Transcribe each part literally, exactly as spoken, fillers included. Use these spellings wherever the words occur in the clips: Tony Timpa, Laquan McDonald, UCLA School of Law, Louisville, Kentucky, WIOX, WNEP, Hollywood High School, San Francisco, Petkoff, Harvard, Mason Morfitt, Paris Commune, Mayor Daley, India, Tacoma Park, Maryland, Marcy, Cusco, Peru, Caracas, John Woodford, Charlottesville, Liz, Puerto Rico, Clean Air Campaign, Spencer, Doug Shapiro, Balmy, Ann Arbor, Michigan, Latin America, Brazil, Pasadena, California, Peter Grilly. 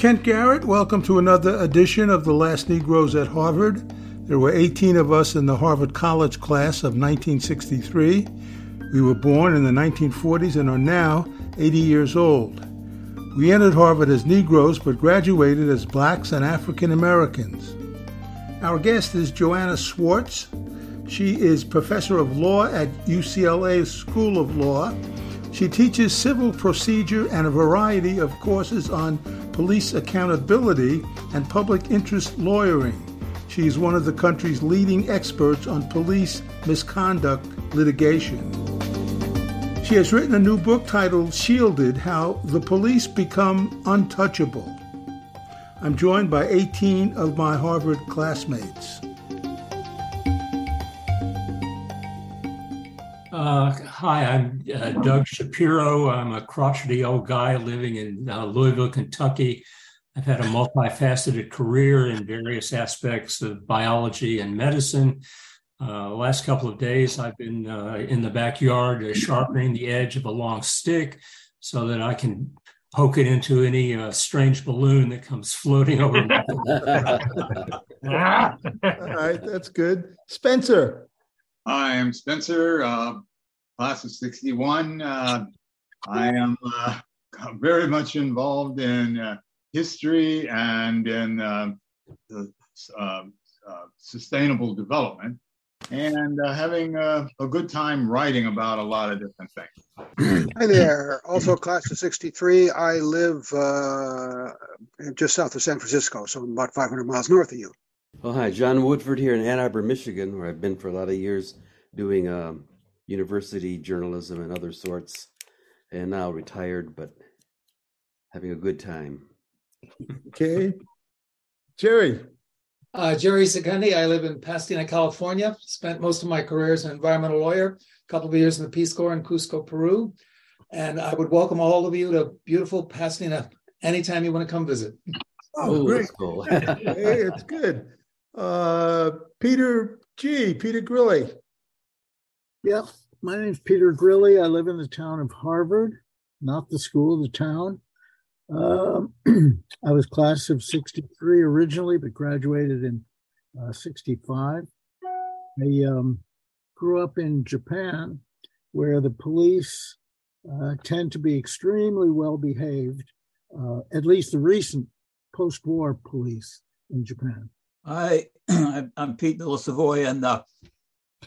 Kent Garrett. Welcome to another edition of The Last Negroes at Harvard. There were eighteen of us in the Harvard College class of nineteen sixty-three. We were born in the nineteen forties and are now eighty years old. We entered Harvard as Negroes but graduated as blacks and African Americans. Our guest is Joanna Schwartz. She is professor of law at U C L A School of Law. She teaches civil procedure and a variety of courses on police accountability and public interest lawyering. She is one of the country's leading experts on police misconduct litigation. She has written a new book titled Shielded: How the Police Become Untouchable. I'm joined by eighteen of my Harvard classmates. Uh, hi, I'm uh, Doug Shapiro. I'm a crotchety old guy living in uh, Louisville, Kentucky. I've had a multifaceted career in various aspects of biology and medicine. Uh, the last couple of days, I've been uh, in the backyard uh, sharpening the edge of a long stick so that I can poke it into any uh, strange balloon that comes floating over. All right, that's good. Spencer. Hi, I'm Spencer. Uh, Class of sixty-one. Uh, I am uh, very much involved in uh, history and in uh, the, uh, uh, sustainable development, and uh, having uh, a good time writing about a lot of different things. Hi there. Also, class of sixty-three. I live uh, just south of San Francisco, so I'm about five hundred miles north of you. Well, hi, John Woodford here in Ann Arbor, Michigan, where I've been for a lot of years doing. Um, university journalism and other sorts, and now retired, but having a good time. Okay. Jerry. Uh, Jerry Zagundi. I live in Pasadena, California. Spent most of my career as an environmental lawyer, a couple of years in the Peace Corps in Cusco, Peru. And I would welcome all of you to beautiful Pasadena anytime you want to come visit. Oh, Ooh, great. That's cool. Hey, it's good. Uh, Peter G. Peter Grilly. Yep, my name's Peter Grilly. I live in the town of Harvard, not the school, the town. Um, I was class of sixty-three originally, but graduated in uh, sixty-five. I um, grew up in Japan, where the police uh, tend to be extremely well-behaved, uh, at least the recent post-war police in Japan. Hi, I'm Pete Mills-Savoy, and uh,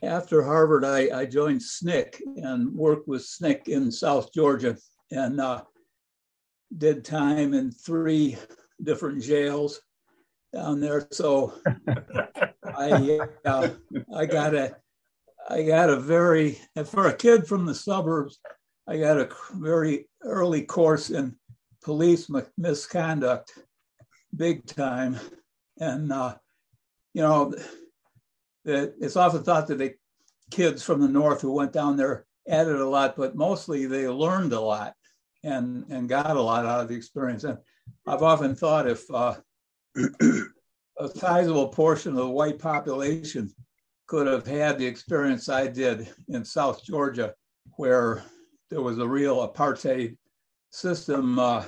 after Harvard, I, I joined S N C C and worked with S N C C in South Georgia, and uh, did time in three different jails down there. So I uh, I got a I got a very for a kid from the suburbs, I got a very early course in police misconduct, big time, and uh, you know. It's often thought that the kids from the North who went down there added a lot, but mostly they learned a lot and, and got a lot out of the experience. And I've often thought if uh, a sizable portion of the white population could have had the experience I did in South Georgia, where there was a real apartheid system uh,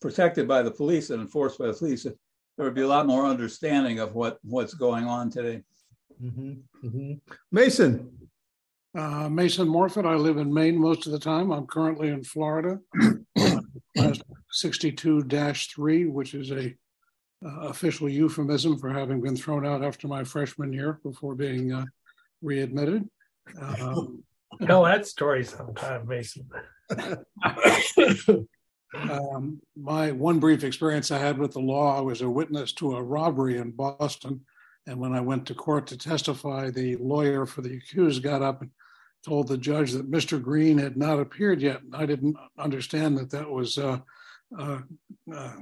protected by the police and enforced by the police, there would be a lot more understanding of what, what's going on today. Mm-hmm. Mm-hmm. Mason. Uh, Mason Morfitt. I live in Maine most of the time. I'm currently in Florida. Class sixty-two dash three, which is a uh, official euphemism for having been thrown out after my freshman year before being uh, readmitted. Um, Tell that story sometime, Mason. um, my one brief experience I had with the law, I was a witness to a robbery in Boston. And when I went to court to testify, the lawyer for the accused got up and told the judge that Mister Green had not appeared yet. I didn't understand that that was uh, uh, uh,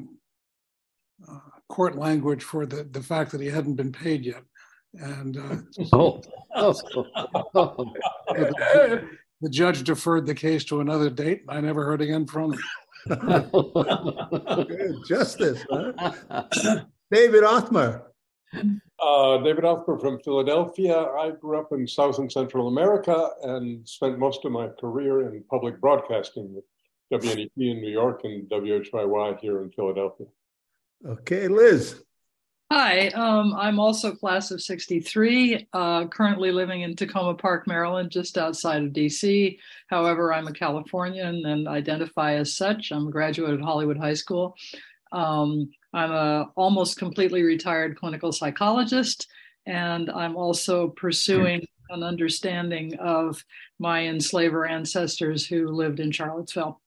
uh, court language for the, the fact that he hadn't been paid yet. And uh, oh. Oh. The, the judge deferred the case to another date. And I never heard again from him. Good justice, huh? David Othmer. Uh, David Othmer from Philadelphia. I grew up in South and Central America and spent most of my career in public broadcasting with W N E P in New York and W H Y Y here in Philadelphia. Okay, Liz. Hi, um, I'm also class of sixty-three, uh, currently living in Tacoma Park, Maryland, just outside of D C. However, I'm a Californian and identify as such. I'm a graduate of Hollywood High School. Um, I'm a almost completely retired clinical psychologist, and I'm also pursuing an understanding of my enslaver ancestors who lived in Charlottesville.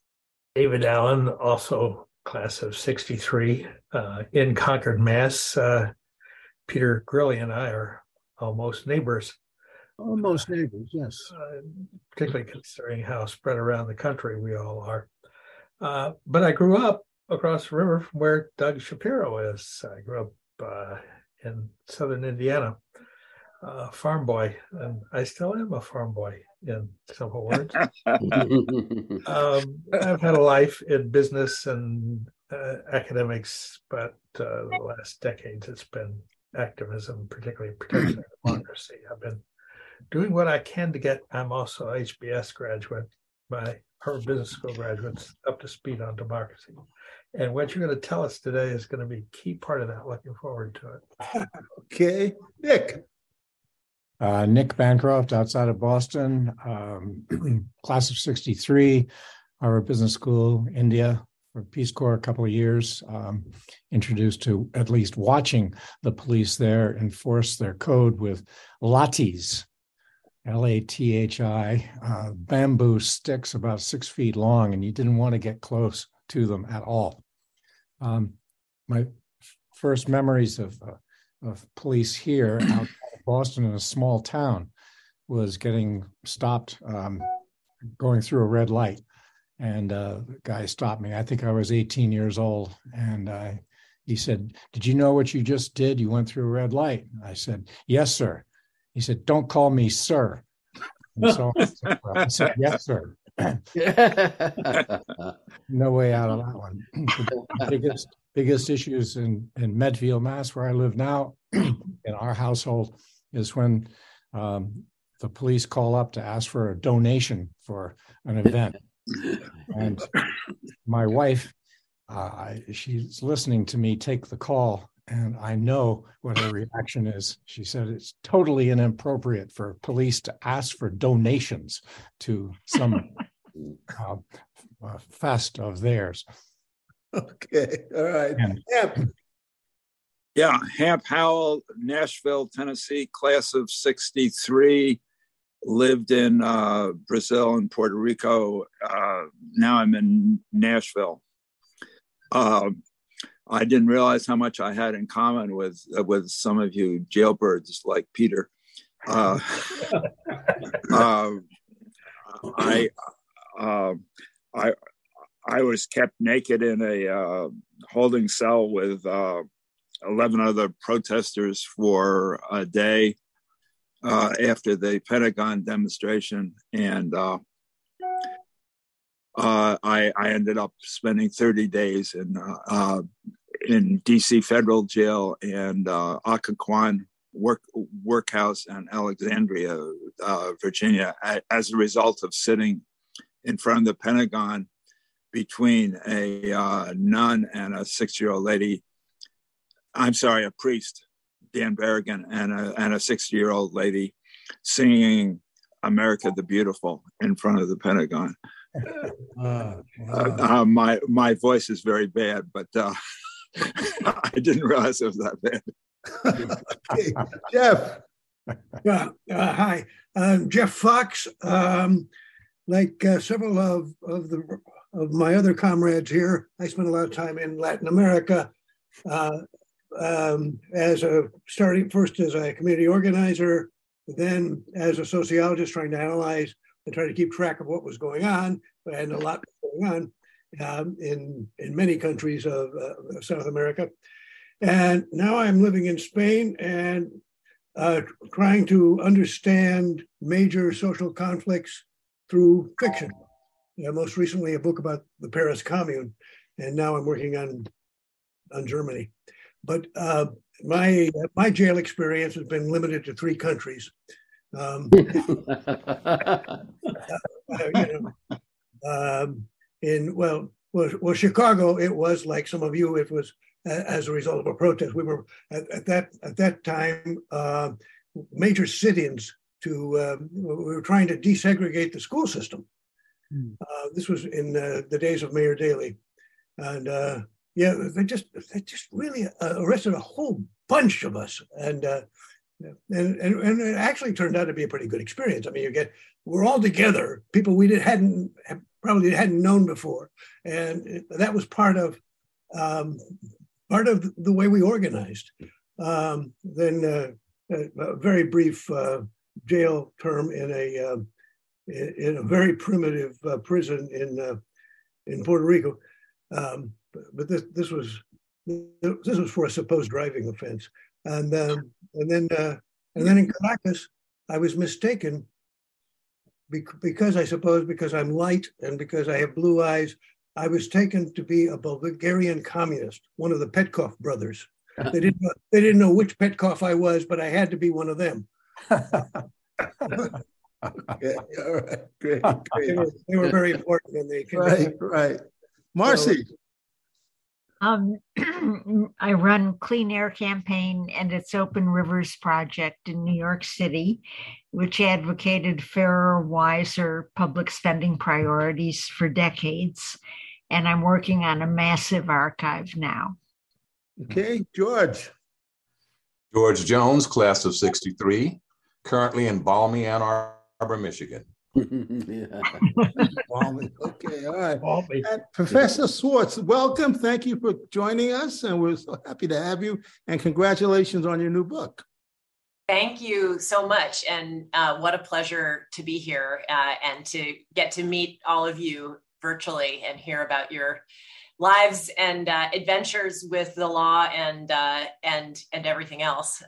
David Allen, also class of sixty-three, uh, in Concord, Mass. Uh, Peter Grilly and I are almost neighbors. Almost neighbors, yes. Uh, particularly considering how spread around the country we all are. Uh, but I grew up across the river from where Doug Shapiro is. I grew up uh, in southern Indiana, uh, farm boy, and I still am a farm boy in simple words. um, I've had a life in business and uh, academics, but uh, the last decades it's been activism, particularly protection of democracy. I've been doing what I can to get, I'm also an H B S graduate, my Harvard Business School graduates, up to speed on democracy. And what you're going to tell us today is going to be a key part of that. Looking forward to it. Okay, Nick. Uh, Nick Bancroft, outside of Boston, um, class of sixty-three, Harvard Business School, India, for Peace Corps, a couple of years, um, introduced to at least watching the police there enforce their code with lathis, L A T H I, uh, bamboo sticks about six feet long, and you didn't want to get close to them at all. Um, my first memories of uh, of police here outside of Boston in a small town was getting stopped, um, going through a red light. And uh, the guy stopped me. I think I was eighteen years old. And uh, he said, "Did you know what you just did? You went through a red light." I said, "Yes, sir." He said, "Don't call me sir." And so I said, "Yes, sir." No way out of that one. The biggest, biggest issues in, in Medfield, Mass., where I live now, in our household, is when um, the police call up to ask for a donation for an event. And my wife, uh, she's listening to me take the call, and I know what her reaction is. She said it's totally inappropriate for police to ask for donations to some uh, uh, fest of theirs. Okay, all right. And, Hap. Yeah, Hap Howell, Nashville, Tennessee, class of sixty-three, lived in uh, Brazil and Puerto Rico. Uh, now I'm in Nashville. Uh, I didn't realize how much I had in common with uh, with some of you jailbirds like Peter. Uh, uh, I uh, I I was kept naked in a uh, holding cell with uh, eleven other protesters for a day uh, after the Pentagon demonstration, and uh, uh, I I ended up spending thirty days in. Uh, uh, in D C federal jail and uh, Occoquan work workhouse in Alexandria, uh, Virginia, a, as a result of sitting in front of the Pentagon between a uh, nun and a six-year-old lady. I'm sorry, a priest, Dan Berrigan, and a and a six-year-old lady singing "America the Beautiful" in front of the Pentagon. Uh, uh, uh, my my voice is very bad, but. Uh, I didn't realize it was that bad. Okay. Jeff. Uh, uh, hi, I'm Jeff Fox. Um, like uh, several of, of the of my other comrades here, I spent a lot of time in Latin America uh, um, as a starting first as a community organizer, then as a sociologist trying to analyze and try to keep track of what was going on, and a lot was going on. Um, in in many countries of uh, South America, and now I'm living in Spain and uh, trying to understand major social conflicts through fiction. Yeah, most recently, a book about the Paris Commune, and now I'm working on on Germany. But uh, my my jail experience has been limited to three countries. Um, uh, you know, um, In well, well, well, Chicago. It was like some of you. It was as a result of a protest. We were at, at that at that time uh, major sit-ins to uh, we were trying to desegregate the school system. Mm. Uh, this was in uh, the days of Mayor Daley, and uh, yeah, they just they just really uh, arrested a whole bunch of us, and, uh, and and and it actually turned out to be a pretty good experience. I mean, you get we're all together, people we did, hadn't probably hadn't known before, and it, that was part of. Um, part of the way we organized. Um, then uh, a, a very brief uh, jail term in a uh, in a very primitive uh, prison in uh, in Puerto Rico, um, but this this was this was for a supposed driving offense. And um, and then uh, and then in Caracas, I was mistaken because I suppose because I'm light and because I have blue eyes. I was taken to be a Bulgarian communist, one of the Petkoff brothers. They didn't know, they didn't know which Petkoff I was, but I had to be one of them. Okay, all right, great, great. They, were, they were very important in the convention. Right, right. Marcy. Um, I run Clean Air Campaign and its Open Rivers Project in New York City, which advocated fairer, wiser public spending priorities for decades. And I'm working on a massive archive now. Okay, George. George Jones, class of sixty-three, currently in balmy Ann Arbor, Michigan. Yeah. Okay, all right. And Professor Schwartz, welcome. Thank you for joining us, and we're so happy to have you. And congratulations on your new book. Thank you so much, and uh, what a pleasure to be here uh, and to get to meet all of you virtually and hear about your lives and uh, adventures with the law and uh, and and everything else.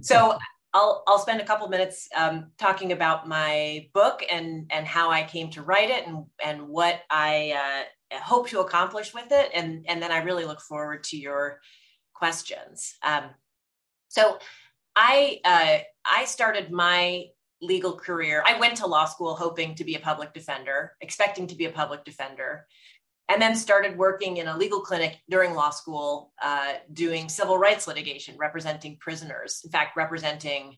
So. I'll, I'll spend a couple minutes um, talking about my book and, and how I came to write it and, and what I uh, hope to accomplish with it. And, and then I really look forward to your questions. Um, so I, uh, I started my legal career. I went to law school hoping to be a public defender, expecting to be a public defender, and then started working in a legal clinic during law school, uh, doing civil rights litigation, representing prisoners. In fact, representing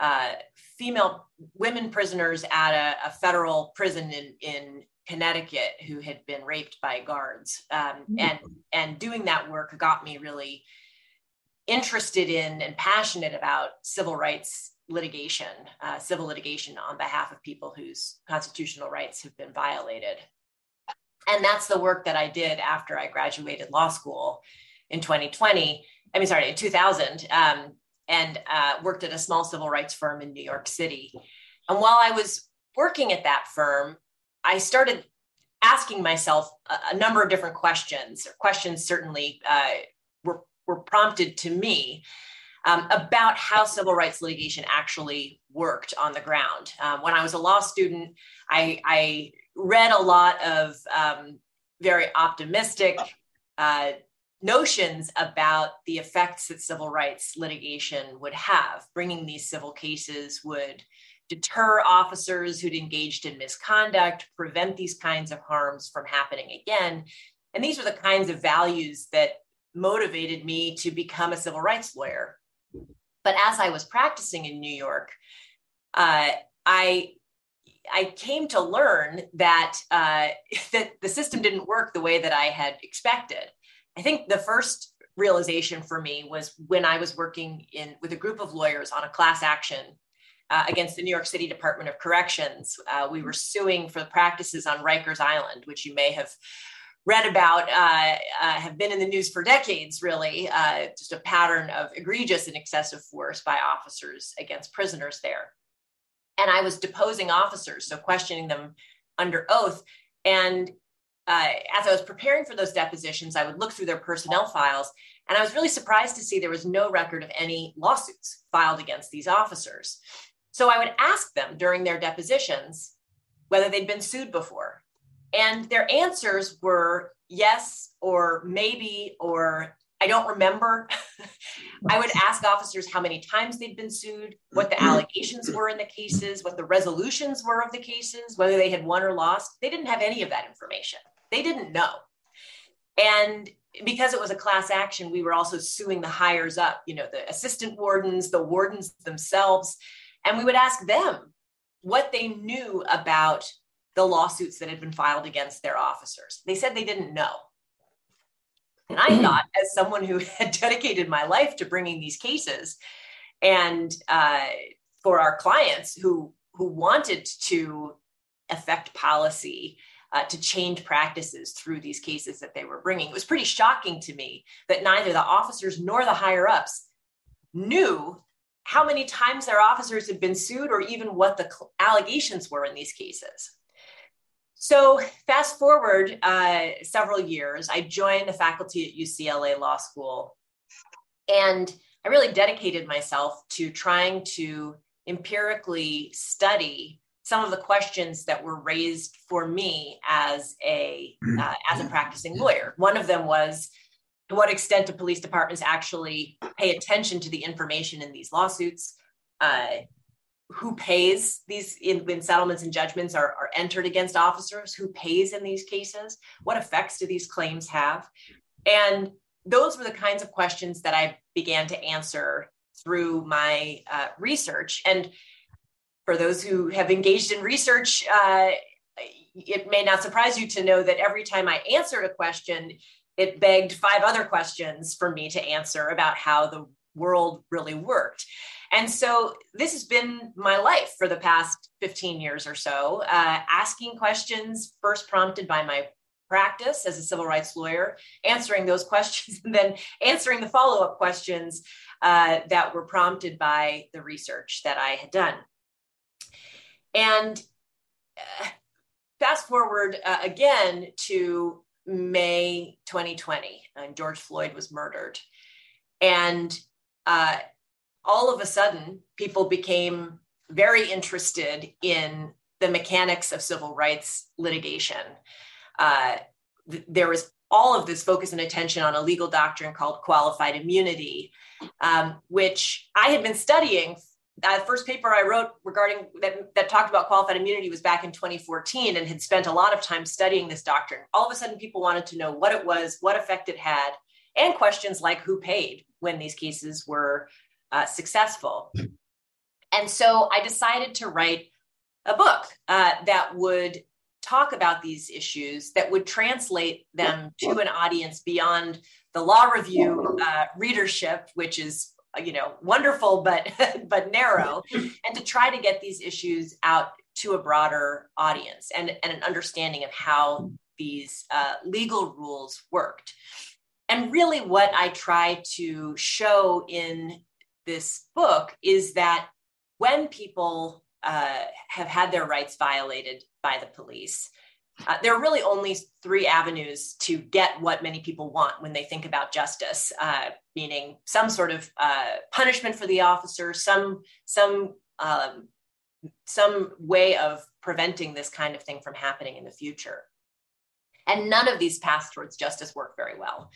uh, female women prisoners at a, a federal prison in, in Connecticut who had been raped by guards. Um, and, and doing that work got me really interested in and passionate about civil rights litigation, uh, civil litigation on behalf of people whose constitutional rights have been violated. And that's the work that I did after I graduated law school in twenty twenty. I mean, sorry, in two thousand, um, and uh, worked at a small civil rights firm in New York City. And while I was working at that firm, I started asking myself a, a number of different questions. Questions certainly uh, were, were prompted to me um, about how civil rights litigation actually worked on the ground. Um, when I was a law student, I... I read a lot of um, very optimistic uh, notions about the effects that civil rights litigation would have. Bringing these civil cases would deter officers who'd engaged in misconduct, prevent these kinds of harms from happening again. And these were the kinds of values that motivated me to become a civil rights lawyer. But as I was practicing in New York, uh, I I came to learn that uh, that the system didn't work the way that I had expected. I think the first realization for me was when I was working in with a group of lawyers on a class action uh, against the New York City Department of Corrections. Uh, we were suing for the practices on Rikers Island, which you may have read about, uh, uh, have been in the news for decades, really, uh, just a pattern of egregious and excessive force by officers against prisoners there. And I was deposing officers, so questioning them under oath. And uh, as I was preparing for those depositions, I would look through their personnel files, and I was really surprised to see there was no record of any lawsuits filed against these officers. So I would ask them during their depositions whether they'd been sued before. And their answers were yes, or maybe, or I don't remember. I would ask officers how many times they'd been sued, what the allegations were in the cases, what the resolutions were of the cases, whether they had won or lost. They didn't have any of that information. They didn't know. And because it was a class action, we were also suing the hires up, you know, the assistant wardens, the wardens themselves. And we would ask them what they knew about the lawsuits that had been filed against their officers. They said they didn't know. And I thought, as someone who had dedicated my life to bringing these cases, and uh, for our clients who who wanted to affect policy, uh, to change practices through these cases that they were bringing, it was pretty shocking to me that neither the officers nor the higher ups knew how many times their officers had been sued or even what the cl- allegations were in these cases. So fast forward uh, several years, I joined the faculty at U C L A Law School, and I really dedicated myself to trying to empirically study some of the questions that were raised for me as a, uh, as a practicing lawyer. One of them was, to what extent do police departments actually pay attention to the information in these lawsuits? Uh, Who pays these in, when settlements and judgments are, are entered against officers? Who pays in these cases? What effects do these claims have? And those were the kinds of questions that I began to answer through my uh, research. And for those who have engaged in research, uh, it may not surprise you to know that every time I answered a question, it begged five other questions for me to answer about how the world really worked. And so this has been my life for the past fifteen years or so, uh, asking questions first prompted by my practice as a civil rights lawyer, answering those questions, and then answering the follow-up questions uh, that were prompted by the research that I had done. And uh, fast forward uh, again to May twenty twenty, when George Floyd was murdered. And uh, all of a sudden, people became very interested in the mechanics of civil rights litigation. Uh, th- there was all of this focus and attention on a legal doctrine called qualified immunity, um, which I had been studying. The first paper I wrote regarding that, that talked about qualified immunity was back in twenty fourteen, and had spent a lot of time studying this doctrine. All of a sudden, people wanted to know what it was, what effect it had, and questions like who paid when these cases were Uh, successful. And so I decided to write a book uh, that would talk about these issues, that would translate them to an audience beyond the law review uh, readership, which is, you know, wonderful, but, but narrow, and to try to get these issues out to a broader audience and, and an understanding of how these uh, legal rules worked. And really what I try to show in this book is that when people uh, have had their rights violated by the police, uh, there are really only three avenues to get what many people want when they think about justice, uh, meaning some sort of uh, punishment for the officer, some some um, some way of preventing this kind of thing from happening in the future. And none of these paths towards justice work very well.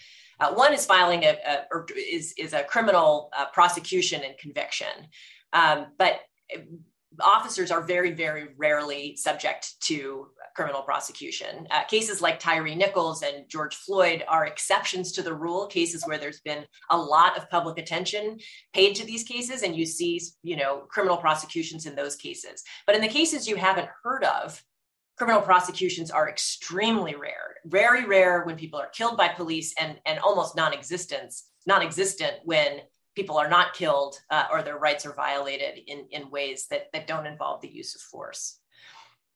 Uh, one is filing a, a or is is a criminal uh, prosecution and conviction, um, but officers are very, very rarely subject to criminal prosecution. Uh, cases like Tyree Nichols and George Floyd are exceptions to the rule. Cases where there's been a lot of public attention paid to these cases, and you see, you know, criminal prosecutions in those cases. But in the cases you haven't heard of, criminal prosecutions are extremely rare, very rare when people are killed by police, and, and almost non-existent, non-existent when people are not killed uh, or their rights are violated in, in ways that, that don't involve the use of force.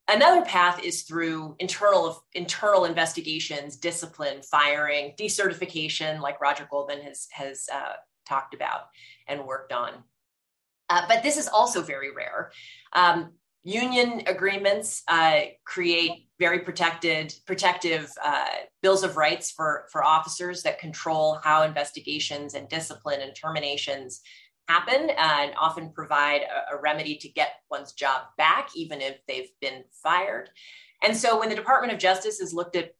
Another path is through internal, internal investigations, discipline, firing, decertification, like Roger Goldman has, has uh, talked about and worked on. Uh, but this is also very rare. Um, Union agreements uh, create very protected, protective uh, bills of rights for, for officers that control how investigations and discipline and terminations happen, uh, and often provide a, a remedy to get one's job back, even if they've been fired. And so when the Department of Justice has looked at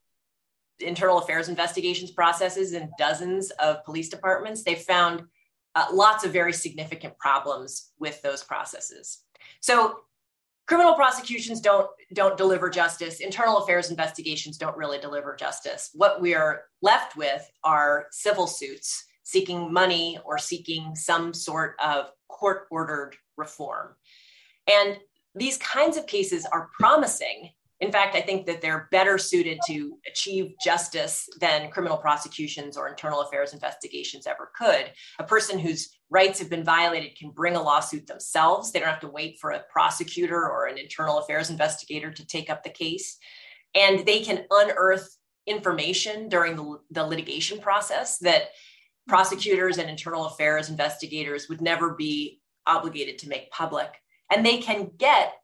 internal affairs investigations processes in dozens of police departments, they found uh, lots of very significant problems with those processes. So criminal prosecutions don't, don't deliver justice. Internal affairs investigations don't really deliver justice. What we're left with are civil suits seeking money or seeking some sort of court-ordered reform. And these kinds of cases are promising. In fact, I think that they're better suited to achieve justice than criminal prosecutions or internal affairs investigations ever could. A person whose rights have been violated can bring a lawsuit themselves. They don't have to wait for a prosecutor or an internal affairs investigator to take up the case. And they can unearth information during the, the litigation process that prosecutors and internal affairs investigators would never be obligated to make public. And they can get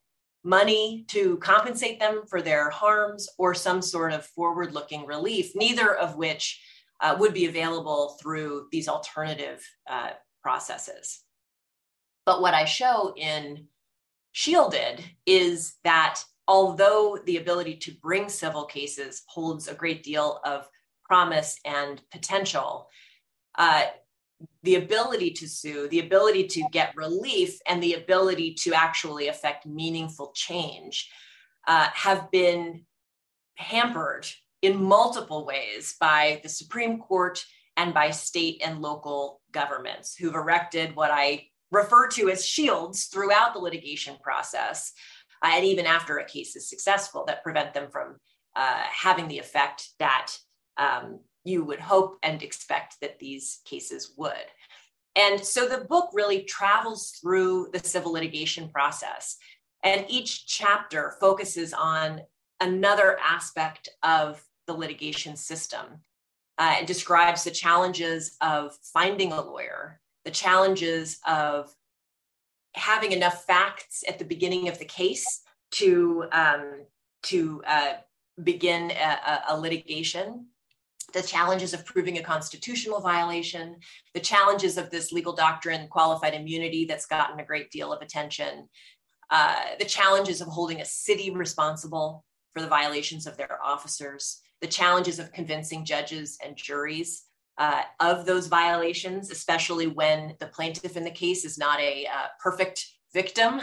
money to compensate them for their harms or some sort of forward-looking relief, neither of which uh, would be available through these alternative uh, processes. But what I show in Shielded is that although the ability to bring civil cases holds a great deal of promise and potential, uh, the ability to sue, the ability to get relief, and the ability to actually affect meaningful change uh, have been hampered in multiple ways by the Supreme Court and by state and local governments who've erected what I refer to as shields throughout the litigation process, uh, and even after a case is successful, that prevent them from uh, having the effect that um, you would hope and expect that these cases would. And so the book really travels through the civil litigation process, and each chapter focuses on another aspect of the litigation system. Uh, it describes the challenges of finding a lawyer, the challenges of having enough facts at the beginning of the case to, um, to uh, begin a, a litigation, the challenges of proving a constitutional violation, the challenges of this legal doctrine, qualified immunity, that's gotten a great deal of attention, uh, the challenges of holding a city responsible for the violations of their officers, the challenges of convincing judges and juries uh, of those violations, especially when the plaintiff in the case is not a uh, perfect victim.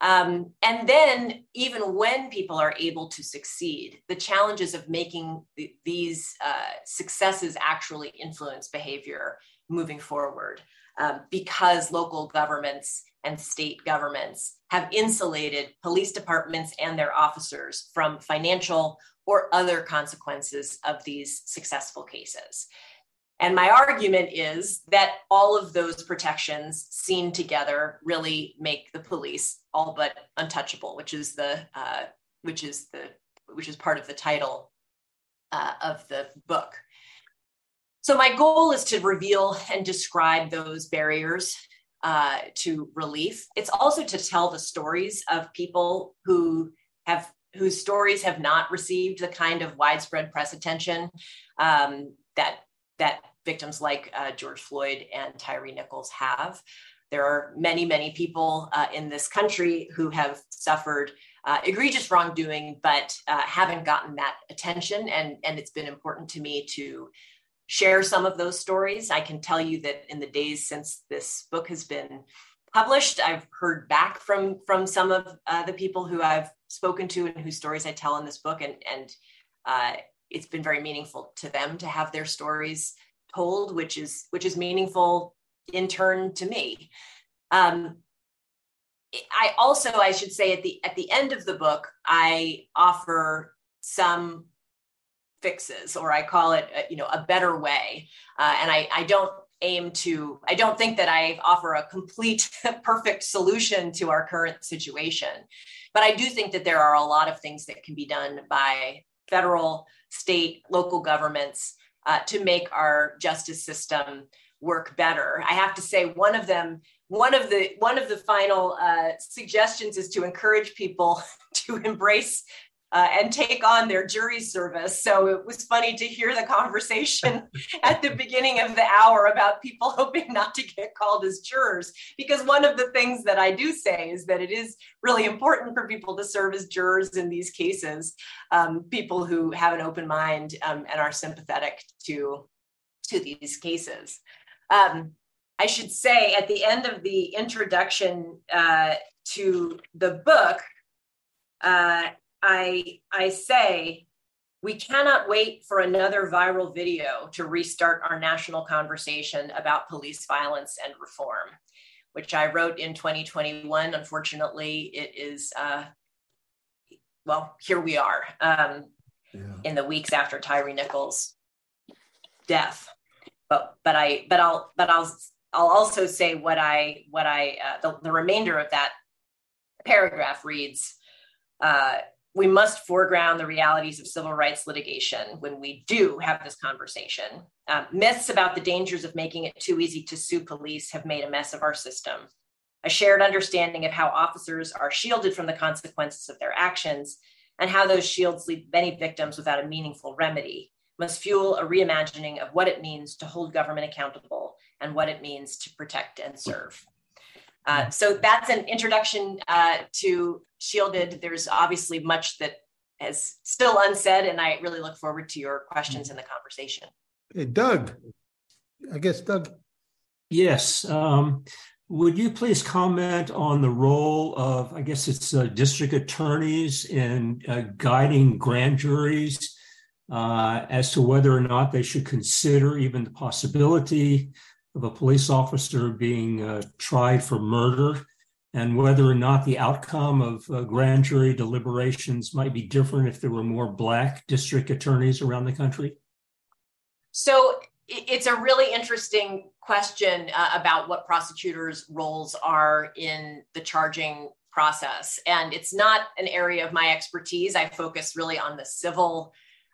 Um, and then even when people are able to succeed, the challenges of making th- these uh, successes actually influence behavior moving forward, um, because local governments and state governments have insulated police departments and their officers from financial or other consequences of these successful cases. And my argument is that all of those protections seen together really make the police all but untouchable, which is the uh, which is the which is part of the title uh, of the book. So my goal is to reveal and describe those barriers uh, to relief. It's also to tell the stories of people who have whose stories have not received the kind of widespread press attention um, that. that victims like uh, George Floyd and Tyree Nichols have. There are many, many people uh, in this country who have suffered uh, egregious wrongdoing, but uh, haven't gotten that attention. And, and it's been important to me to share some of those stories. I can tell you that in the days since this book has been published, I've heard back from, from some of uh, the people who I've spoken to and whose stories I tell in this book. And, and uh, it's been very meaningful to them to have their stories told, which is which is meaningful in turn to me. Um, I also, I should say, at the at the end of the book, I offer some fixes, or I call it, a, you know, a better way. Uh, and I, I don't aim to, I don't think that I offer a complete, perfect solution to our current situation, but I do think that there are a lot of things that can be done by federal, state, local governments uh, to make our justice system work better. I have to say, one of them, one of the one of the final uh, suggestions is to encourage people to embrace uh, and take on their jury service. So it was funny to hear the conversation at the beginning of the hour about people hoping not to get called as jurors, because one of the things that I do say is that it is really important for people to serve as jurors in these cases, um, people who have an open mind um, and are sympathetic to, to these cases. Um, I should say at the end of the introduction uh, to the book, uh, I I say, we cannot wait for another viral video to restart our national conversation about police violence and reform, which I wrote in twenty twenty-one. Unfortunately, it is, uh, well, here we are um, yeah. in the weeks after Tyree Nichols' death. But but I but I'll but I'll I'll also say what I what I uh, the, the remainder of that paragraph reads. Uh, We must foreground the realities of civil rights litigation when we do have this conversation. Um, myths about the dangers of making it too easy to sue police have made a mess of our system. A shared understanding of how officers are shielded from the consequences of their actions and how those shields leave many victims without a meaningful remedy must fuel a reimagining of what it means to hold government accountable and what it means to protect and serve. Uh, so that's an introduction uh, to Shielded. There's obviously much that is still unsaid, and I really look forward to your questions in the conversation. Hey, Doug, I guess, Doug. Yes. Um, would you please comment on the role of, I guess it's uh, district attorneys in uh, guiding grand juries uh, as to whether or not they should consider even the possibility of a police officer being uh, tried for murder, and whether or not the outcome of uh, grand jury deliberations might be different if there were more Black district attorneys around the country? So it's a really interesting question uh, about what prosecutors' roles are in the charging process. And it's not an area of my expertise. I focus really on the civil,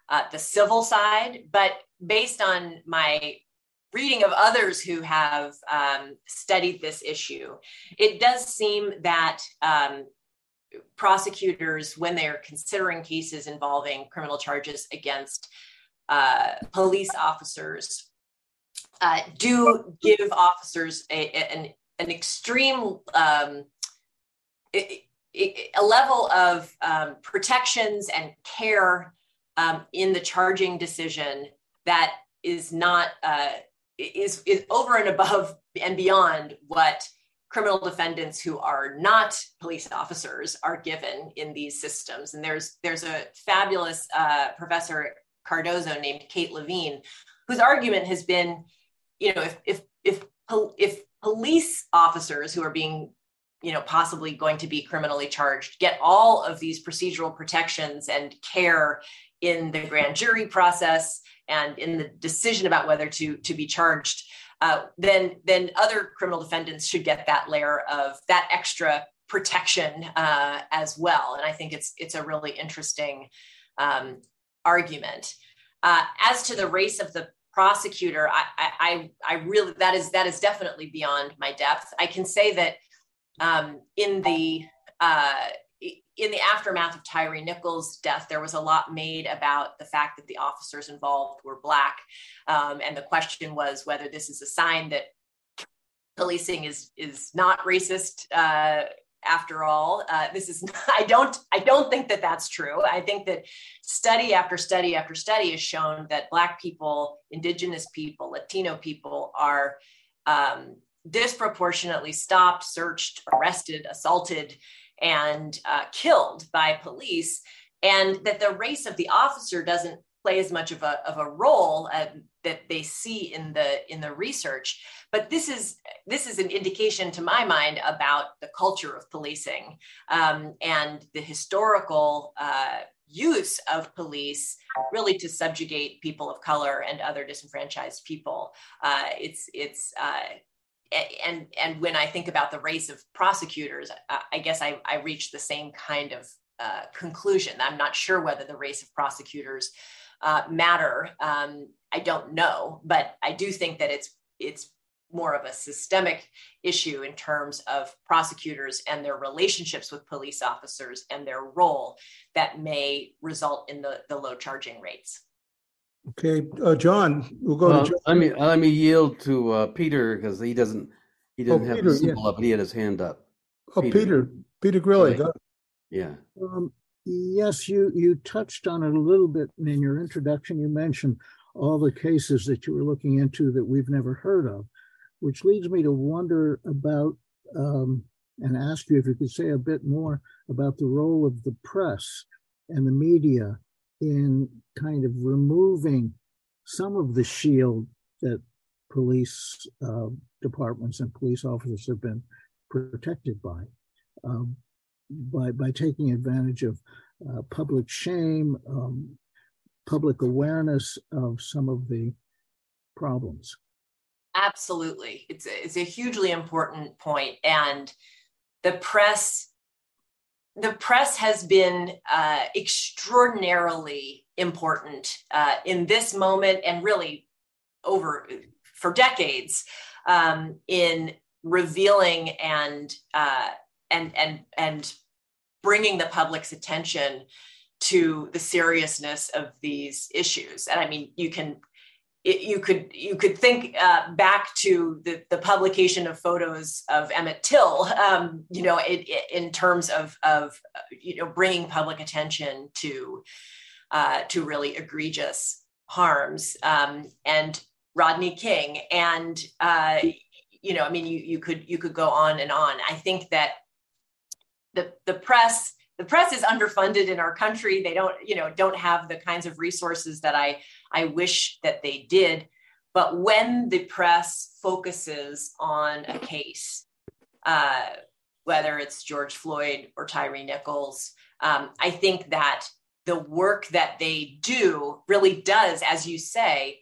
uh, the civil side, but based on my reading of others who have um, studied this issue, it does seem that um, prosecutors, when they are considering cases involving criminal charges against uh, police officers, uh, do give officers a, a, an, an extreme, um, a, a level of um, protections and care um, in the charging decision that is not, uh, Is, is over and above and beyond what criminal defendants who are not police officers are given in these systems. And there's there's a fabulous uh, Professor Cardozo named Kate Levine, whose argument has been, you know, if if if if police officers who are being, you know, possibly going to be criminally charged get all of these procedural protections and care in the grand jury process and in the decision about whether to, to be charged, uh, then, then other criminal defendants should get that layer of that extra protection uh, as well. And I think it's it's a really interesting um, argument. Uh, as to the race of the prosecutor, I, I I really that is that is definitely beyond my depth. I can say that um, in the uh, in the aftermath of Tyree Nichols' death, there was a lot made about the fact that the officers involved were Black. Um, and the question was whether this is a sign that policing is, is not racist uh, after all. Uh, this is, not, I don't, I don't think that that's true. I think that study after study after study has shown that Black people, Indigenous people, Latino people are um, disproportionately stopped, searched, arrested, assaulted, and uh, killed by police, and that the race of the officer doesn't play as much of a of a role uh, that they see in the in the research. But this is this is an indication, to my mind, about the culture of policing um, and the historical uh, use of police, really to subjugate people of color and other disenfranchised people. Uh, it's it's. Uh, And and when I think about the race of prosecutors, I, I guess I, I reach the same kind of uh, conclusion. I'm not sure whether the race of prosecutors uh, matter. Um, I don't know, but I do think that it's it's more of a systemic issue in terms of prosecutors and their relationships with police officers and their role that may result in the, the low charging rates. Okay, uh, John, we'll go well, to John. Let me let me yield to uh, Peter because he doesn't he doesn't oh, have Peter, the symbol yeah. up, but he had his hand up. Oh, Peter, Peter, Peter Grilly. Okay. Yeah. Um, yes, you you touched on it a little bit in your introduction. You mentioned all the cases that you were looking into that we've never heard of, which leads me to wonder about um, and ask you if you could say a bit more about the role of the press and the media in kind of removing some of the shield that police uh, departments and police officers have been protected by, um, by, by taking advantage of uh, public shame, um, public awareness of some of the problems. Absolutely. It's a, it's a hugely important point. And the press, the press has been uh, extraordinarily important uh, in this moment and really over for decades um, in revealing and, uh, and, and, and bringing the public's attention to the seriousness of these issues. And I mean, you can It, you could you could think uh, back to the, the publication of photos of Emmett Till, um, you know, it, it, in terms of of uh, you know bringing public attention to uh, to really egregious harms, um, and Rodney King, and uh, you know, I mean, you you could you could go on and on. I think that the the press the press is underfunded in our country. They don't you know don't have the kinds of resources that I. I wish that they did, but when the press focuses on a case, uh, whether it's George Floyd or Tyree Nichols, um, I think that the work that they do really does, as you say,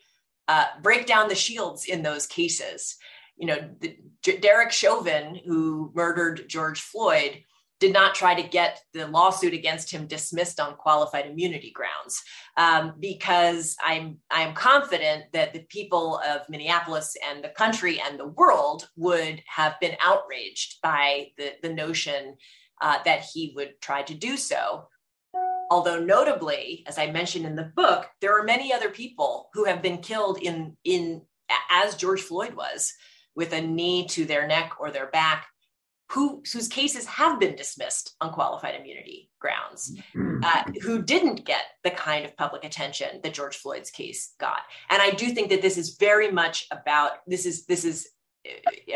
uh, break down the shields in those cases. You know, the, J- Derek Chauvin, who murdered George Floyd, did not try to get the lawsuit against him dismissed on qualified immunity grounds, um, because I'm I'm confident that the people of Minneapolis and the country and the world would have been outraged by the, the notion uh, that he would try to do so. Although notably, as I mentioned in the book, there are many other people who have been killed in in as George Floyd was, with a knee to their neck or their back, Who, whose cases have been dismissed on qualified immunity grounds, uh, who didn't get the kind of public attention that George Floyd's case got. And I do think that this is very much about, this is this is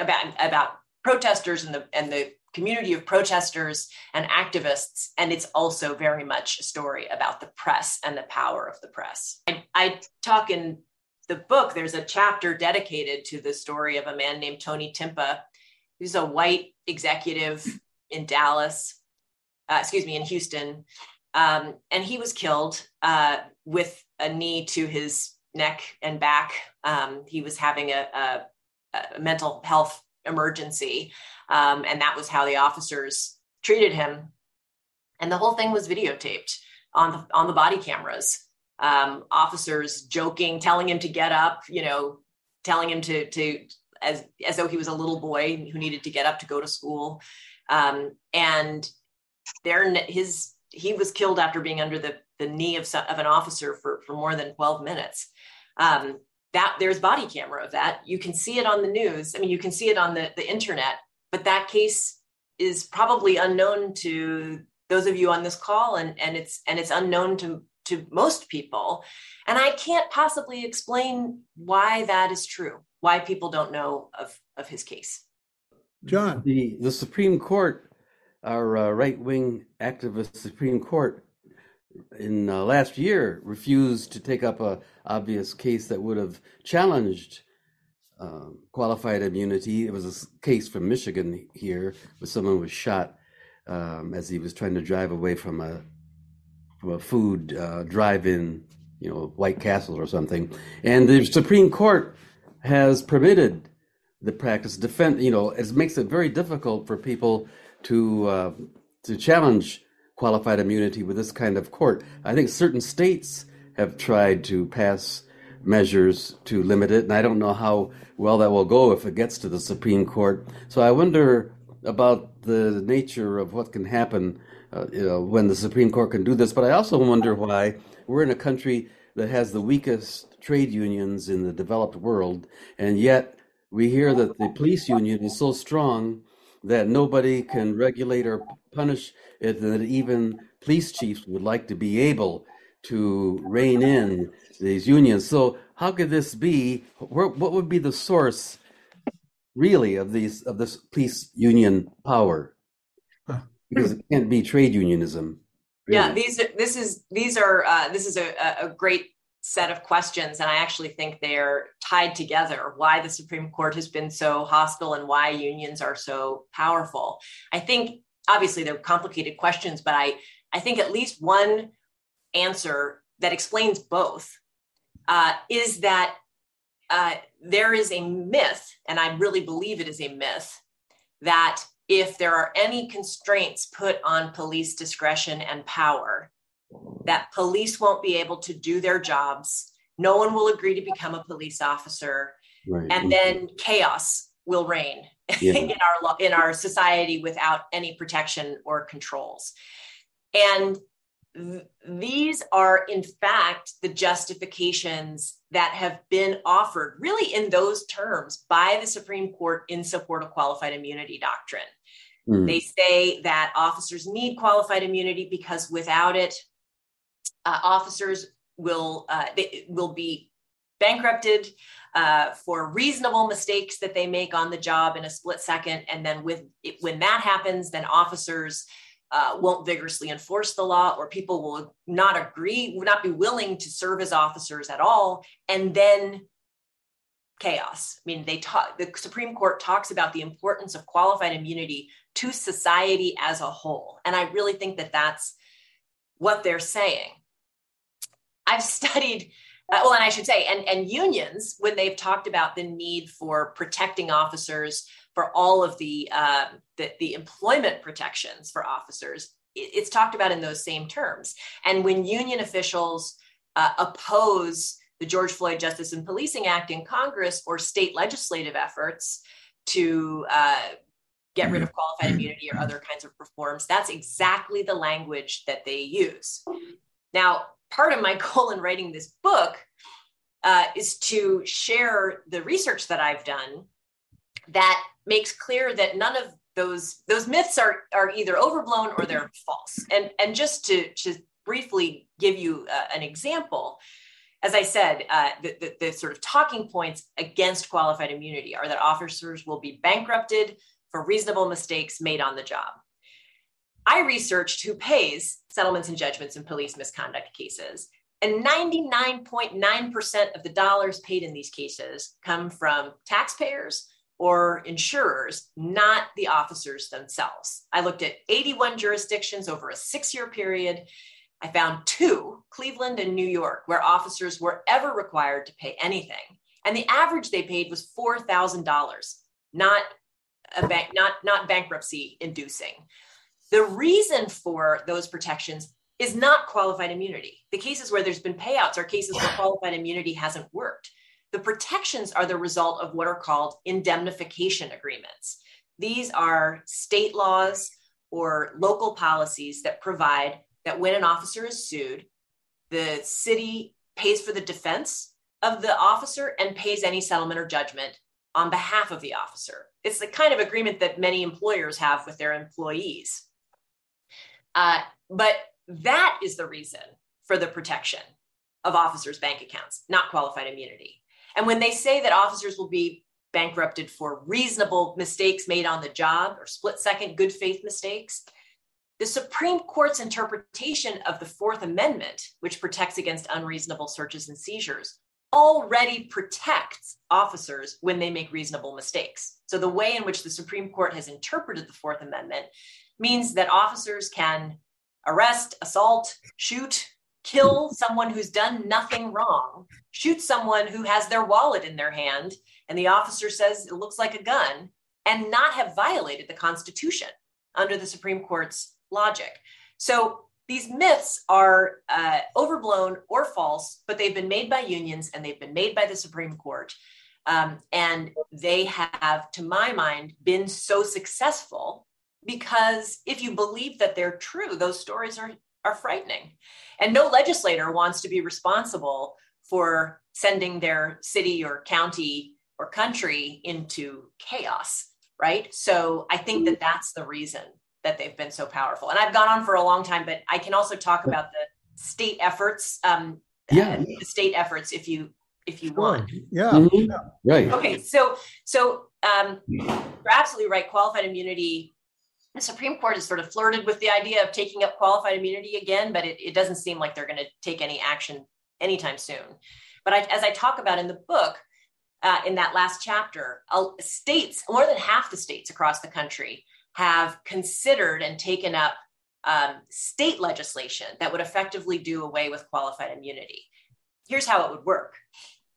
about, about protesters and the, and the community of protesters and activists. And it's also very much a story about the press and the power of the press. I, I talk in the book, there's a chapter dedicated to the story of a man named Tony Timpa, who's a white executive in Dallas, uh, excuse me, in Houston. Um, and he was killed uh, with a knee to his neck and back. Um, he was having a, a, a mental health emergency. Um, and that was how the officers treated him. And the whole thing was videotaped on the, on the body cameras. Um, officers joking, telling him to get up, you know, telling him to, to, As, as though he was a little boy who needed to get up to go to school. Um, and there, his he was killed after being under the, the knee of, some, of an officer for, for more than twelve minutes. Um, that there's body camera of that. You can see it on the news. I mean, you can see it on the, the internet, but that case is probably unknown to those of you on this call, and, and it's and it's unknown to, to most people. And I can't possibly explain why that is true. Why people don't know of, of his case. John, the, the Supreme Court, our uh, right-wing activist Supreme Court in uh, last year refused to take up a obvious case that would have challenged uh, qualified immunity. It was a case from Michigan here where someone was shot um, as he was trying to drive away from a, from a food uh, drive-in, you know, White Castle or something. And the Supreme Court has permitted the practice defend, you know, it makes it very difficult for people to uh, to challenge qualified immunity with this kind of court. I think certain states have tried to pass measures to limit it, and I don't know how well that will go if it gets to the Supreme Court. So I wonder about the nature of what can happen uh, you know, when the Supreme Court can do this. But I also wonder why we're in a country that has the weakest trade unions in the developed world, and yet we hear that the police union is so strong that nobody can regulate or punish it, that even police chiefs would like to be able to rein in these unions. So how could this be? What would be the source really of these of this police union power, because it can't be trade unionism. Really. Yeah, these this is these are uh, this is a, a great set of questions, and I actually think they're tied together. Why the Supreme Court has been so hostile and why unions are so powerful. I think obviously they're complicated questions, but I I think at least one answer that explains both uh, is that uh, there is a myth, and I really believe it is a myth, that if there are any constraints put on police discretion and power, that police won't be able to do their jobs. No one will agree to become a police officer, right. And then chaos will reign yeah. in our in our society without any protection or controls. And th- these are, in fact, the justifications that have been offered really in those terms by the Supreme Court in support of qualified immunity doctrine. Mm. They say that officers need qualified immunity because without it, uh, officers will uh, they will be bankrupted uh, for reasonable mistakes that they make on the job in a split second. And then with it, when that happens, then officers Uh, won't vigorously enforce the law, or people will not agree, would not be willing to serve as officers at all, and then chaos. I mean, they talk, the Supreme Court talks about the importance of qualified immunity to society as a whole, and I really think that that's what they're saying. I've studied, uh, well, and I should say, and, and unions, when they've talked about the need for protecting officers for all of the, uh, the the employment protections for officers, it's talked about in those same terms. And when union officials uh, oppose the George Floyd Justice and Policing Act in Congress or state legislative efforts to uh, get rid of qualified immunity or other kinds of reforms, that's exactly the language that they use. Now, part of my goal in writing this book uh, is to share the research that I've done that makes clear that none of those those myths are are either overblown or they're false. And and just to just briefly give you uh, an example, as I said, uh, the, the, the sort of talking points against qualified immunity are that officers will be bankrupted for reasonable mistakes made on the job. I researched who pays settlements and judgments in police misconduct cases, and ninety-nine point nine percent of the dollars paid in these cases come from taxpayers or insurers, not the officers themselves. I looked at eighty-one jurisdictions over a six-year period. I found two, Cleveland and New York, where officers were ever required to pay anything. And the average they paid was four thousand dollars, not a bank, not, not bankruptcy inducing. The reason for those protections is not qualified immunity. The cases where there's been payouts are cases where qualified immunity hasn't worked. The protections are the result of what are called indemnification agreements. These are state laws or local policies that provide that when an officer is sued, the city pays for the defense of the officer and pays any settlement or judgment on behalf of the officer. It's the kind of agreement that many employers have with their employees. Uh, but that is the reason for the protection of officers' bank accounts, not qualified immunity. And when they say that officers will be bankrupted for reasonable mistakes made on the job or split-second good faith mistakes, the Supreme Court's interpretation of the Fourth Amendment, which protects against unreasonable searches and seizures, already protects officers when they make reasonable mistakes. So the way in which the Supreme Court has interpreted the Fourth Amendment means that officers can arrest, assault, shoot, kill someone who's done nothing wrong, shoot someone who has their wallet in their hand, and the officer says it looks like a gun, and not have violated the Constitution under the Supreme Court's logic. So these myths are uh, overblown or false, but they've been made by unions and they've been made by the Supreme Court. Um, and they have, to my mind, been so successful because if you believe that they're true, those stories are are frightening. And no legislator wants to be responsible for sending their city or county or country into chaos, right? So I think that that's the reason that they've been so powerful. And I've gone on for a long time, but I can also talk about the state efforts, um, yeah. the state efforts if you if you want. Yeah. Mm-hmm. Right. Okay, so so Um, you're absolutely right. Qualified immunity. The Supreme Court has sort of flirted with the idea of taking up qualified immunity again, but it, it doesn't seem like they're going to take any action anytime soon. But I, as I talk about in the book, uh, in that last chapter, uh, states, more than half the states across the country have considered and taken up um, state legislation that would effectively do away with qualified immunity. Here's how it would work.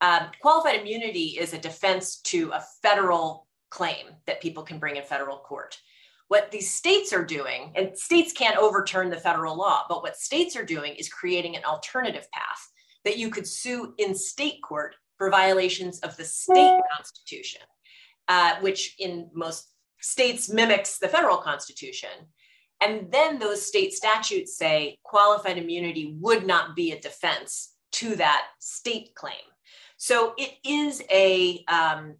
Um, qualified immunity is a defense to a federal claim that people can bring in federal court. What these states are doing, and states can't overturn the federal law, but what states are doing is creating an alternative path that you could sue in state court for violations of the state constitution, uh, which in most states mimics the federal constitution. And then those state statutes say qualified immunity would not be a defense to that state claim. So it is a, um,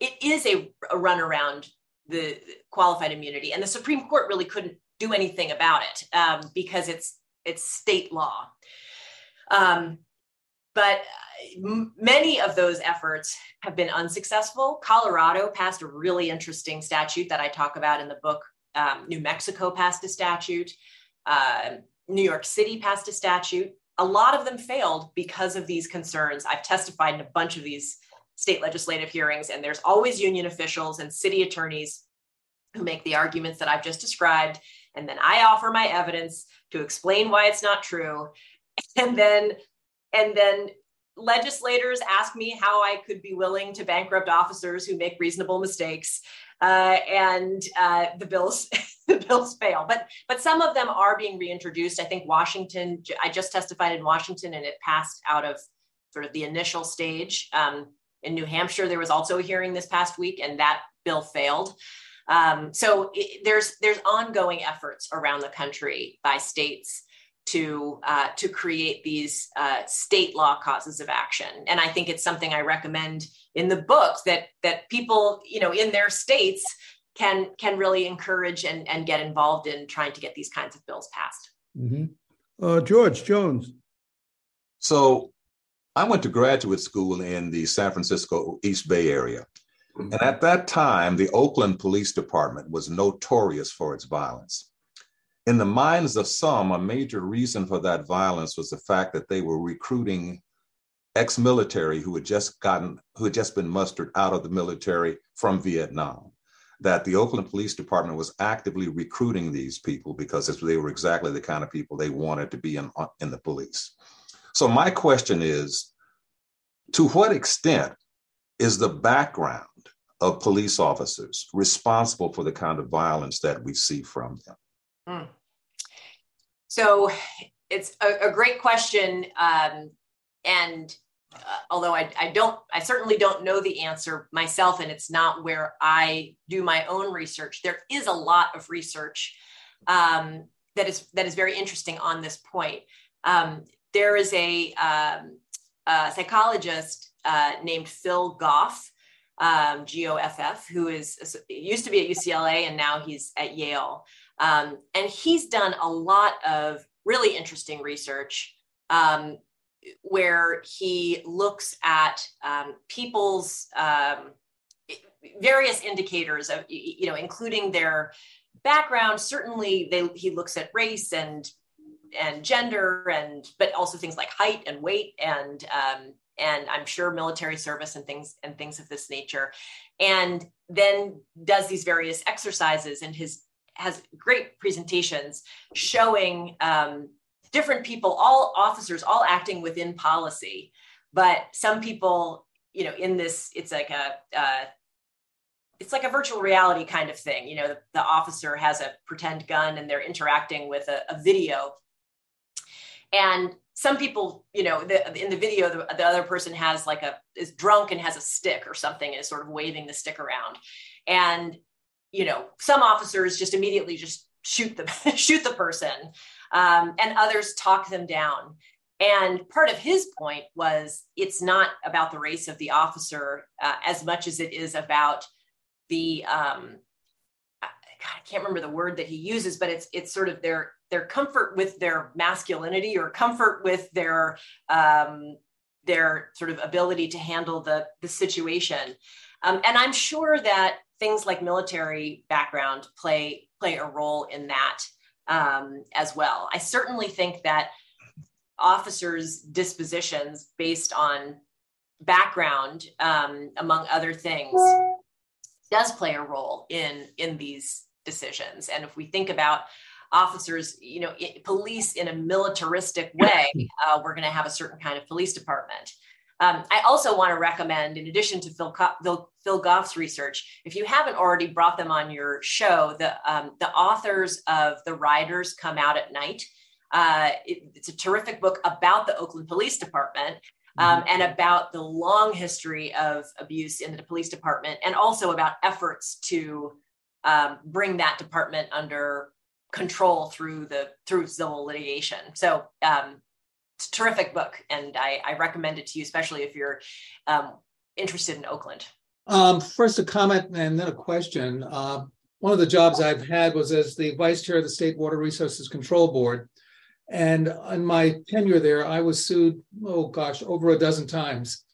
it is a, a runaround the qualified immunity, and the Supreme Court really couldn't do anything about it um, because it's it's state law. Um, but m- many of those efforts have been unsuccessful. Colorado passed a really interesting statute that I talk about in the book. Um, New Mexico passed a statute. Uh, New York City passed a statute. A lot of them failed because of these concerns. I've testified in a bunch of these state legislative hearings, and there's always union officials and city attorneys who make the arguments that I've just described. And then I offer my evidence to explain why it's not true. And then, and then legislators ask me how I could be willing to bankrupt officers who make reasonable mistakes. Uh, and uh, the bills, the bills fail. But but some of them are being reintroduced. I think Washington, I just testified in Washington, and it passed out of sort of the initial stage. Um, In New Hampshire, there was also a hearing this past week, and that bill failed. Um, so it, there's there's ongoing efforts around the country by states to uh, to create these uh, state law causes of action, and I think it's something I recommend in the book that that people you know in their states can can really encourage and and get involved in trying to get these kinds of bills passed. Mm-hmm. Uh, George Jones. So. I went to graduate school in the San Francisco East Bay area. And at that time, the Oakland Police Department was notorious for its violence. In the minds of some, a major reason for that violence was the fact that they were recruiting ex-military who had just gotten, who had just been mustered out of the military from Vietnam, that the Oakland Police Department was actively recruiting these people because they were exactly the kind of people they wanted to be in, in the police. So my question is, to what extent is the background of police officers responsible for the kind of violence that we see from them? Mm. So it's a, a great question. Um, and uh, although I, I don't, I certainly don't know the answer myself, and it's not where I do my own research. There is a lot of research um, that is that is very interesting on this point. Um, There is a, um, a psychologist uh, named Phil Goff, um, G O F F, who is used to be at U C L A, and now he's at Yale. Um, and he's done a lot of really interesting research um, where he looks at um, people's um, various indicators of, you know, including their background. Certainly, they, he looks at race and and gender, and but also things like height and weight, and um, and I'm sure military service and things and things of this nature, and then does these various exercises, and his has great presentations showing um, different people, all officers, all acting within policy, but some people, you know, in this, it's like a uh, it's like a virtual reality kind of thing. You know, the, the officer has a pretend gun, and they're interacting with a, a video. And some people, you know, the, in the video, the, the other person has like a, is drunk and has a stick or something and is sort of waving the stick around. And, you know, some officers just immediately just shoot the, shoot the person um, and others talk them down. And part of his point was it's not about the race of the officer uh, as much as it is about the, um, God, I can't remember the word that he uses, but it's, it's sort of their, their comfort with their masculinity, or comfort with their um, their sort of ability to handle the, the situation. Um, and I'm sure that things like military background play play a role in that um, as well. I certainly think that officers' dispositions based on background, um, among other things, does play a role in, in these decisions. And if we think about officers, you know, it, police in a militaristic way, uh, we're going to have a certain kind of police department. Um, I also want to recommend, in addition to Phil, Co- Phil, Phil Goff's research, if you haven't already brought them on your show, the um, the authors of The Riders Come Out at Night. Uh, it, it's a terrific book about the Oakland Police Department um, mm-hmm. and about the long history of abuse in the police department, and also about efforts to um, bring that department under control through the through civil litigation. So. Um, It's a terrific book, and I, I recommend it to you, especially if you're um, interested in Oakland. Um, first, a comment and then a question. Uh, one of the jobs I've had was as the vice chair of the State Water Resources Control Board. And in my tenure there, I was sued, oh gosh, over a dozen times.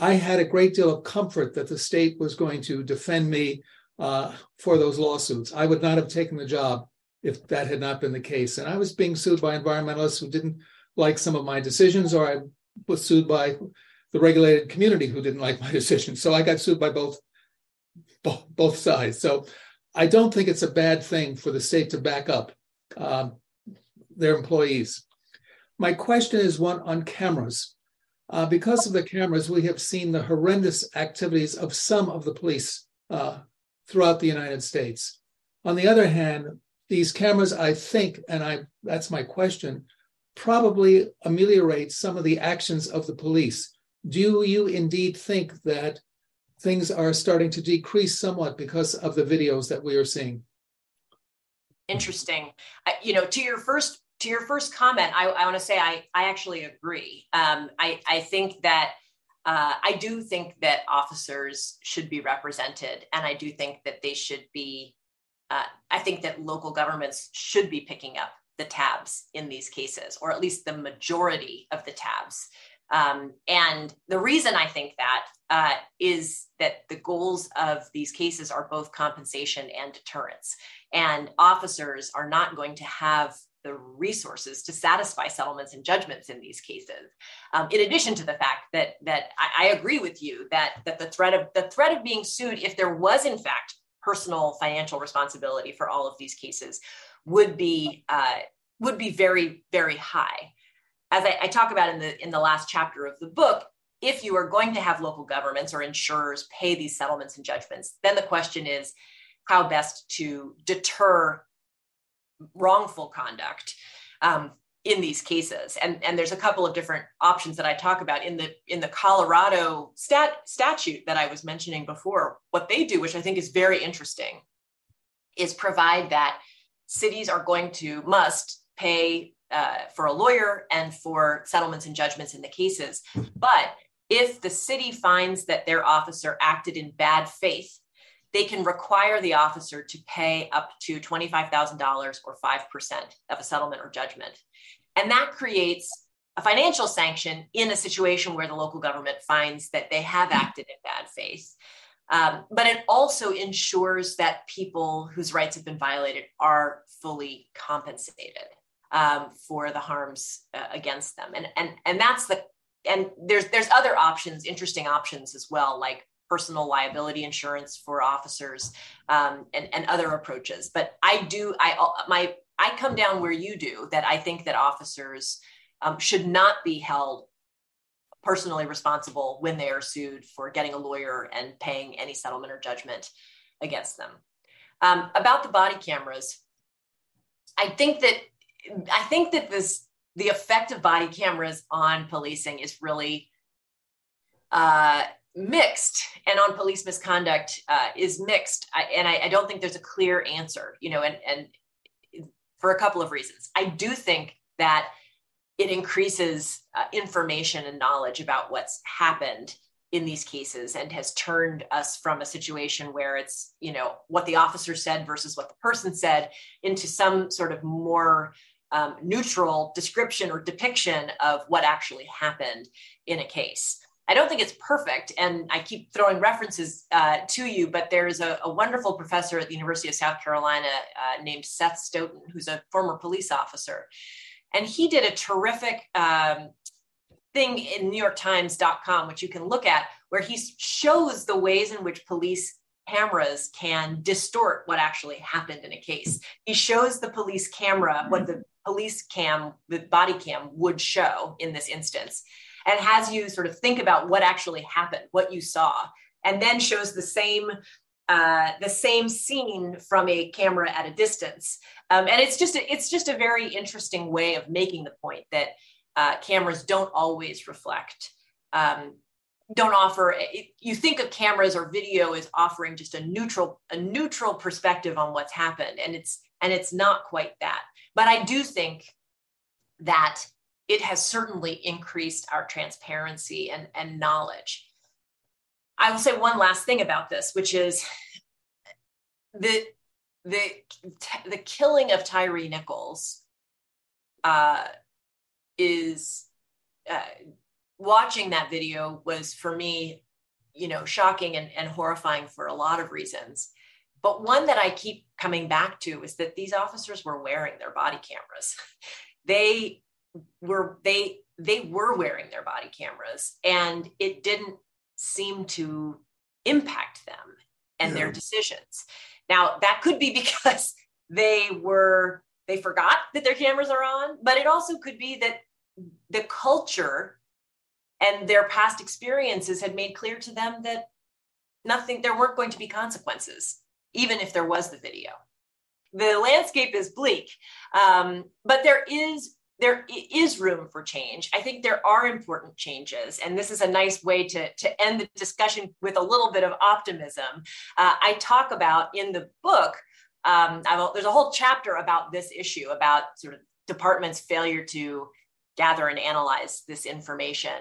I had a great deal of comfort that the state was going to defend me uh, for those lawsuits. I would not have taken the job if that had not been the case. And I was being sued by environmentalists who didn't like some of my decisions, or I was sued by the regulated community who didn't like my decisions. So I got sued by both, both, both sides. So I don't think it's a bad thing for the state to back up uh, their employees. My question is one on cameras. Uh, because of the cameras, we have seen the horrendous activities of some of the police uh, throughout the United States. On the other hand, these cameras, I think, and I that's my question, probably ameliorate some of the actions of the police. Do you indeed think that things are starting to decrease somewhat because of the videos that we are seeing? Interesting. I, you know, to your first to your first comment, I, I want to say I I actually agree. Um, I I think that uh, I do think that officers should be represented, and I do think that they should be. Uh, I think that local governments should be picking up the tabs in these cases, or at least the majority of the tabs. Um, and the reason I think that uh, is that the goals of these cases are both compensation and deterrence. And officers are not going to have the resources to satisfy settlements and judgments in these cases. Um, in addition to the fact that that I, I agree with you that that the threat of the threat of being sued, if there was in fact personal financial responsibility for all of these cases, would be uh, would be very, very high. As I, I talk about in the in the last chapter of the book, if you are going to have local governments or insurers pay these settlements and judgments, then the question is how best to deter wrongful conduct um, in these cases. And, and there's a couple of different options that I talk about in the in the Colorado stat, statute that I was mentioning before. What they do, which I think is very interesting, is provide that cities are going to must pay uh, for a lawyer and for settlements and judgments in the cases. But if the city finds that their officer acted in bad faith, they can require the officer to pay up to twenty-five thousand dollars or five percent of a settlement or judgment. And that creates a financial sanction in a situation where the local government finds that they have acted in bad faith. Um, but it also ensures that people whose rights have been violated are fully compensated um, for the harms uh, against them, and and and that's the and there's there's other options, interesting options as well, like personal liability insurance for officers um, and and other approaches. But I do I my I come down where you do that I think that officers um, should not be held personally responsible when they are sued for getting a lawyer and paying any settlement or judgment against them. Um, about the body cameras, I think that I think that this the effect of body cameras on policing is really uh, mixed, and on police misconduct uh, is mixed. I, and I, I don't think there's a clear answer, you know, and and for a couple of reasons. I do think that it increases uh, information and knowledge about what's happened in these cases, and has turned us from a situation where it's, you know, what the officer said versus what the person said into some sort of more um, neutral description or depiction of what actually happened in a case. I don't think it's perfect, and I keep throwing references uh, to you, but there's a, a wonderful professor at the University of South Carolina uh, named Seth Stoughton, who's a former police officer. And he did a terrific um, thing in New York Times dot com, which you can look at, where he shows the ways in which police cameras can distort what actually happened in a case. He shows the police camera what the police cam, the body cam would show in this instance, and has you sort of think about what actually happened, what you saw, and then shows the same uh, the same scene from a camera at a distance. Um, and it's just a, it's just a very interesting way of making the point that uh, cameras don't always reflect. Um, don't offer, it, you think of cameras or video as offering just a neutral, a neutral perspective on what's happened. And it's, and it's not quite that, but I do think that it has certainly increased our transparency and, and knowledge. I will say one last thing about this, which is the, the, the killing of Tyree Nichols uh, is, uh, watching that video was for me, you know, shocking and, and horrifying for a lot of reasons. But one that I keep coming back to is that these officers were wearing their body cameras. They were, they, they were wearing their body cameras, and it didn't seem to impact them and yeah. their decisions. Now, that could be because they were, they forgot that their cameras are on, but it also could be that the culture and their past experiences had made clear to them that nothing, there weren't going to be consequences, even if there was the video. The landscape is bleak, um, but there is there is room for change. I think there are important changes, and this is a nice way to, to end the discussion with a little bit of optimism. Uh, I talk about in the book, um, I've, there's a whole chapter about this issue, about sort of departments' failure to gather and analyze this information.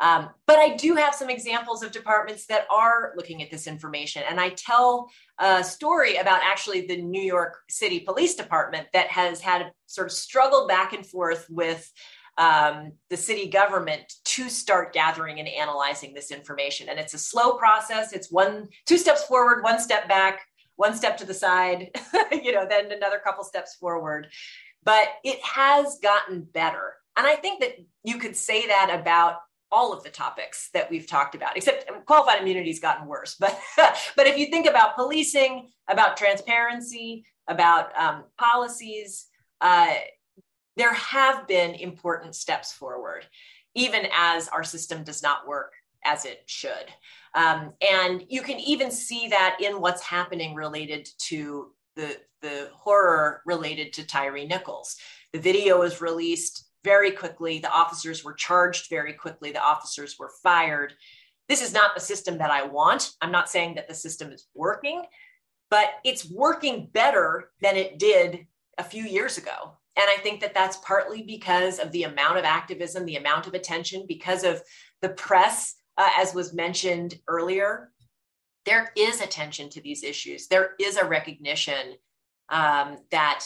Um, but I do have some examples of departments that are looking at this information. And I tell a story about actually the New York City Police Department that has had sort of struggled back and forth with um, the city government to start gathering and analyzing this information. And it's a slow process. It's one, two steps forward, one step back, one step to the side, you know, then another couple steps forward. But it has gotten better. And I think that you could say that about all of the topics that we've talked about, except qualified immunity's gotten worse. But but if you think about policing, about transparency, about um, policies, uh, there have been important steps forward, even as our system does not work as it should. Um, and you can even see that in what's happening related to the, the horror related to Tyree Nichols. The video was released very quickly. The officers were charged very quickly. The officers were fired. This is not the system that I want. I'm not saying that the system is working, but it's working better than it did a few years ago. And I think that that's partly because of the amount of activism, the amount of attention, because of the press, uh, as was mentioned earlier. There is attention to these issues. There is a recognition um, that,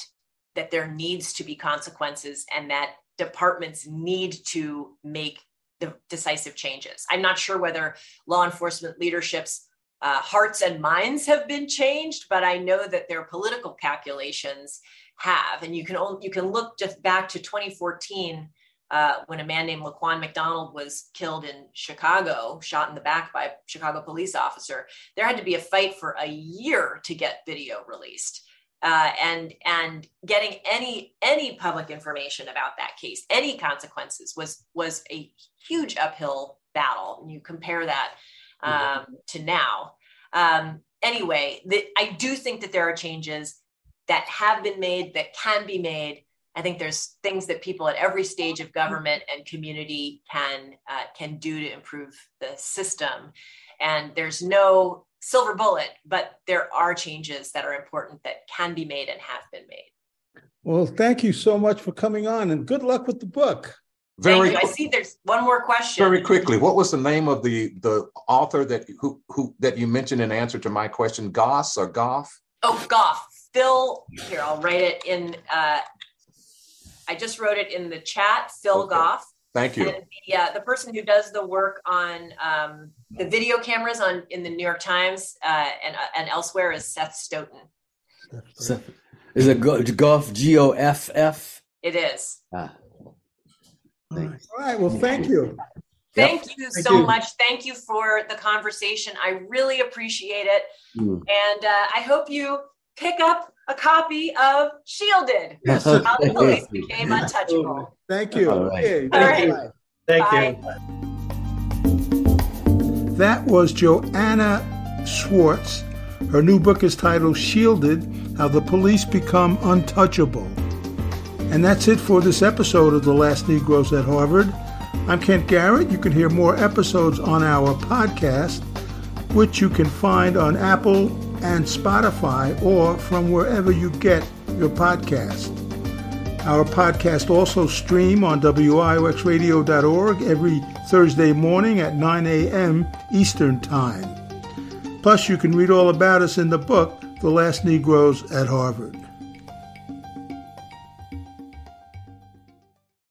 that there needs to be consequences, and that departments need to make the decisive changes. I'm not sure whether law enforcement leadership's uh, hearts and minds have been changed, but I know that their political calculations have. And you can only, you can look just back to twenty fourteen uh, when a man named Laquan McDonald was killed in Chicago, shot in the back by a Chicago police officer. There had to be a fight for a year to get video released. Uh, and and getting any any public information about that case, any consequences, was was a huge uphill battle. And you compare that um, mm-hmm. to now. Um, anyway, the, I do think that there are changes that have been made, that can be made. I think there's things that people at every stage of government and community can uh, can do to improve the system. And there's no silver bullet, but there are changes that are important that can be made and have been made. Well, thank you so much for coming on, and good luck with the book. Very. Thank you. I see there's one more question. Very quickly, what was the name of the the author that who who that you mentioned in answer to my question? Goss or Goff? Oh, Goff. Phil. Here, I'll write it in. Uh, I just wrote it in the chat. Phil okay. Goff. Thank you. And the, uh, the person who does the work on um, the video cameras on in the New York Times uh, and and elsewhere is Seth Stoughton. Seth, is it Goff, G O F F? It is. Ah. All right. All right. Well, thank you. Thank yep. you so thank you. much. Thank you for the conversation. I really appreciate it. Mm. And uh, I hope you pick up a copy of Shielded, yes. How the Police Became Untouchable. Thank you. All right. Okay. All right. Thank you. Bye. Thank you. That was Joanna Schwartz. Her new book is titled Shielded: How the Police Become Untouchable. And that's it for this episode of The Last Negroes at Harvard. I'm Kent Garrett. You can hear more episodes on our podcast, which you can find on Apple and Spotify or from wherever you get your podcast. Our podcast also stream on W I O X radio dot org every Thursday morning at nine a.m. Eastern Time. Plus, you can read all about us in the book, The Last Negroes at Harvard.